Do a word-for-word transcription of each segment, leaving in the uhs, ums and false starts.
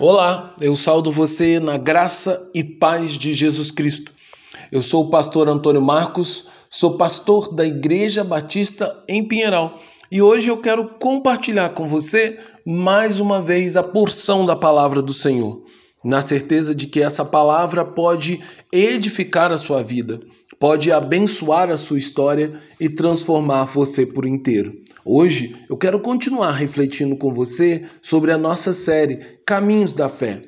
Olá, eu saudo você na graça e paz de Jesus Cristo. Eu sou o pastor Antônio Marcos, sou pastor da Igreja Batista em Pinheiral e hoje eu quero compartilhar com você mais uma vez a porção da palavra do Senhor, na certeza de que essa palavra pode edificar a sua vida, pode abençoar a sua história e transformar você por inteiro. Hoje eu quero continuar refletindo com você sobre a nossa série Caminhos da Fé,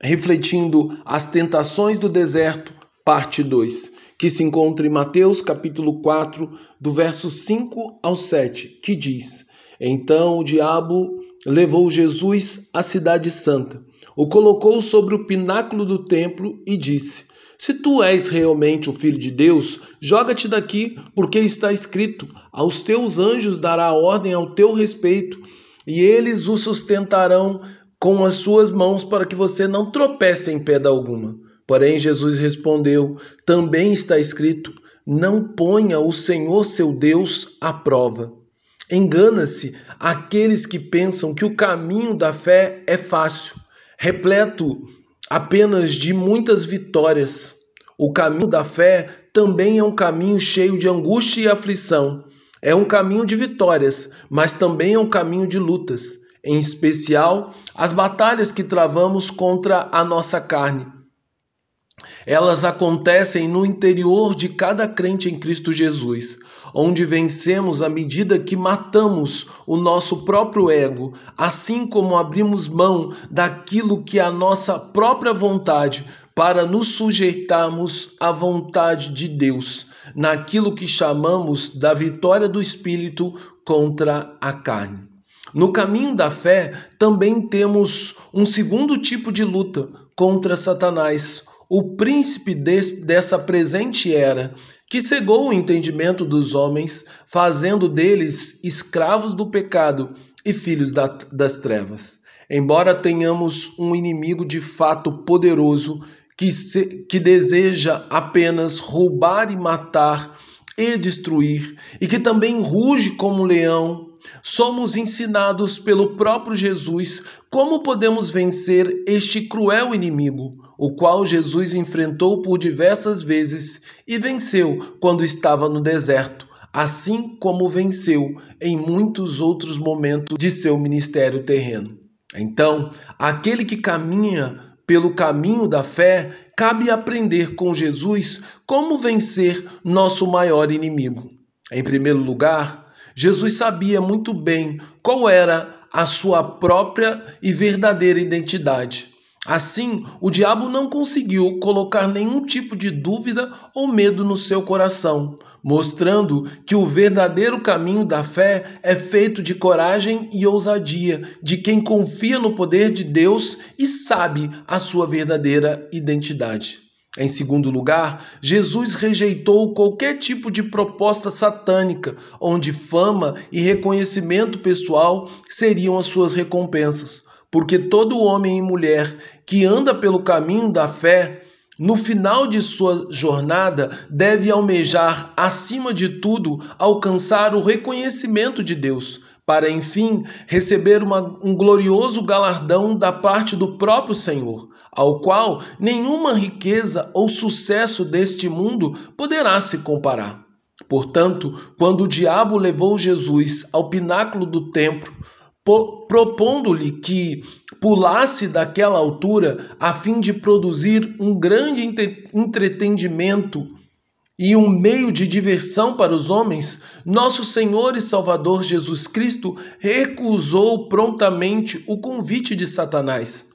refletindo as tentações do deserto, parte dois, que se encontra em Mateus capítulo quatro, do verso cinco ao sete, que diz: Então o diabo levou Jesus à cidade santa, o colocou sobre o pináculo do templo e disse: Se tu és realmente o Filho de Deus, joga-te daqui, porque está escrito: Aos teus anjos dará ordem ao teu respeito, e eles o sustentarão com as suas mãos para que você não tropece em pedra alguma. Porém Jesus respondeu: Também está escrito: Não ponha o Senhor seu Deus à prova. Engana-se aqueles que pensam que o caminho da fé é fácil, repleto apenas de muitas vitórias. O caminho da fé também é um caminho cheio de angústia e aflição. É um caminho de vitórias, mas também é um caminho de lutas, em especial as batalhas que travamos contra a nossa carne. Elas acontecem no interior de cada crente em Cristo Jesus, onde vencemos à medida que matamos o nosso próprio ego, assim como abrimos mão daquilo que é a nossa própria vontade para nos sujeitarmos à vontade de Deus, naquilo que chamamos da vitória do Espírito contra a carne. No caminho da fé também temos um segundo tipo de luta contra Satanás, o príncipe desse, dessa presente era, que cegou o entendimento dos homens, fazendo deles escravos do pecado e filhos da, das trevas. Embora tenhamos um inimigo de fato poderoso, que, se, que deseja apenas roubar e matar e destruir, e que também ruge como leão, somos ensinados pelo próprio Jesus como podemos vencer este cruel inimigo, o qual Jesus enfrentou por diversas vezes e venceu quando estava no deserto, assim como venceu em muitos outros momentos de seu ministério terreno. Então, aquele que caminha pelo caminho da fé, cabe aprender com Jesus como vencer nosso maior inimigo. Em primeiro lugar, Jesus sabia muito bem qual era a sua própria e verdadeira identidade. Assim, o diabo não conseguiu colocar nenhum tipo de dúvida ou medo no seu coração, mostrando que o verdadeiro caminho da fé é feito de coragem e ousadia, de quem confia no poder de Deus e sabe a sua verdadeira identidade. Em segundo lugar, Jesus rejeitou qualquer tipo de proposta satânica, onde fama e reconhecimento pessoal seriam as suas recompensas, porque todo homem e mulher que anda pelo caminho da fé, no final de sua jornada, deve almejar, acima de tudo, alcançar o reconhecimento de Deus, para, enfim, receber uma, um glorioso galardão da parte do próprio Senhor, ao qual nenhuma riqueza ou sucesso deste mundo poderá se comparar. Portanto, quando o diabo levou Jesus ao pináculo do templo, propondo-lhe que pulasse daquela altura a fim de produzir um grande entretenimento e um meio de diversão para os homens, nosso Senhor e Salvador Jesus Cristo recusou prontamente o convite de Satanás,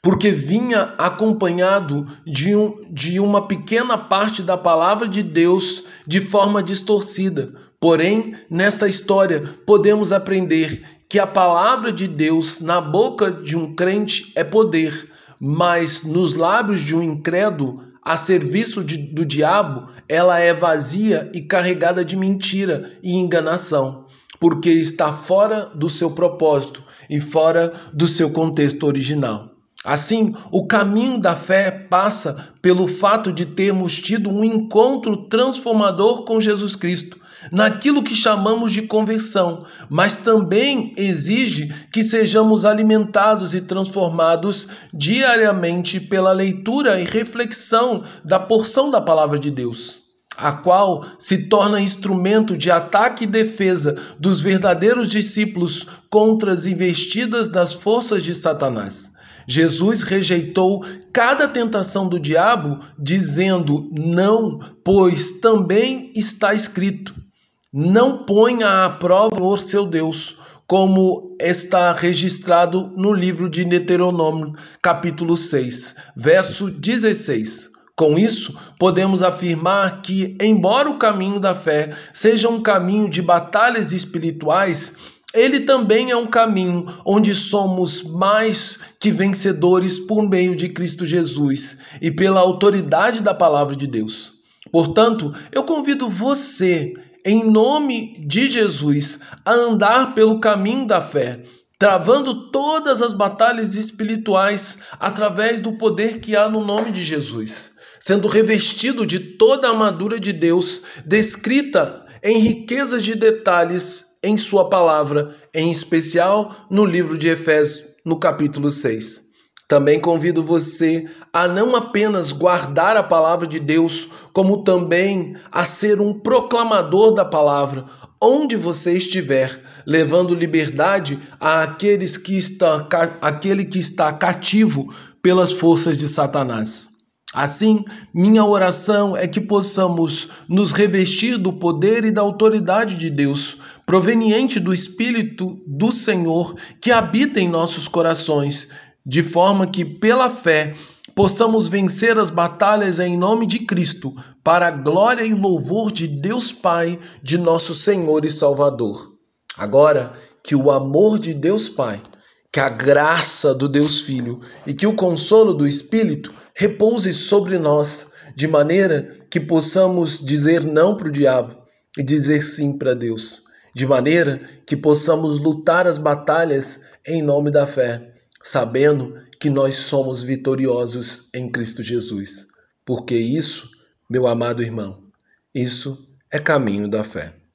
porque vinha acompanhado de, um, de uma pequena parte da palavra de Deus de forma distorcida. Porém, nesta história, podemos aprender que a palavra de Deus na boca de um crente é poder, mas nos lábios de um incrédulo, a serviço de, do diabo, ela é vazia e carregada de mentira e enganação, porque está fora do seu propósito e fora do seu contexto original. Assim, o caminho da fé passa pelo fato de termos tido um encontro transformador com Jesus Cristo, naquilo que chamamos de conversão, mas também exige que sejamos alimentados e transformados diariamente pela leitura e reflexão da porção da palavra de Deus, a qual se torna instrumento de ataque e defesa dos verdadeiros discípulos contra as investidas das forças de Satanás. Jesus rejeitou cada tentação do diabo, dizendo: não, pois também está escrito, não ponha à prova o seu Deus, como está registrado no livro de Deuteronômio, capítulo seis, verso dezesseis. Com isso, podemos afirmar que, embora o caminho da fé seja um caminho de batalhas espirituais, ele também é um caminho onde somos mais que vencedores por meio de Cristo Jesus e pela autoridade da palavra de Deus. Portanto, eu convido você, em nome de Jesus, a andar pelo caminho da fé, travando todas as batalhas espirituais através do poder que há no nome de Jesus, sendo revestido de toda a armadura de Deus, descrita em riquezas de detalhes em sua palavra, em especial no livro de Efésios, no capítulo seis. Também convido você a não apenas guardar a palavra de Deus, como também a ser um proclamador da palavra, onde você estiver, levando liberdade àqueles que está, àquele que está cativo pelas forças de Satanás. Assim, minha oração é que possamos nos revestir do poder e da autoridade de Deus, proveniente do Espírito do Senhor que habita em nossos corações, de forma que, pela fé, possamos vencer as batalhas em nome de Cristo, para a glória e louvor de Deus Pai, de nosso Senhor e Salvador. Agora, que o amor de Deus Pai, que a graça do Deus Filho e que o consolo do Espírito repouse sobre nós, de maneira que possamos dizer não para o diabo e dizer sim para Deus, de maneira que possamos lutar as batalhas em nome da fé, sabendo que nós somos vitoriosos em Cristo Jesus. Porque isso, meu amado irmão, isso é caminho da fé.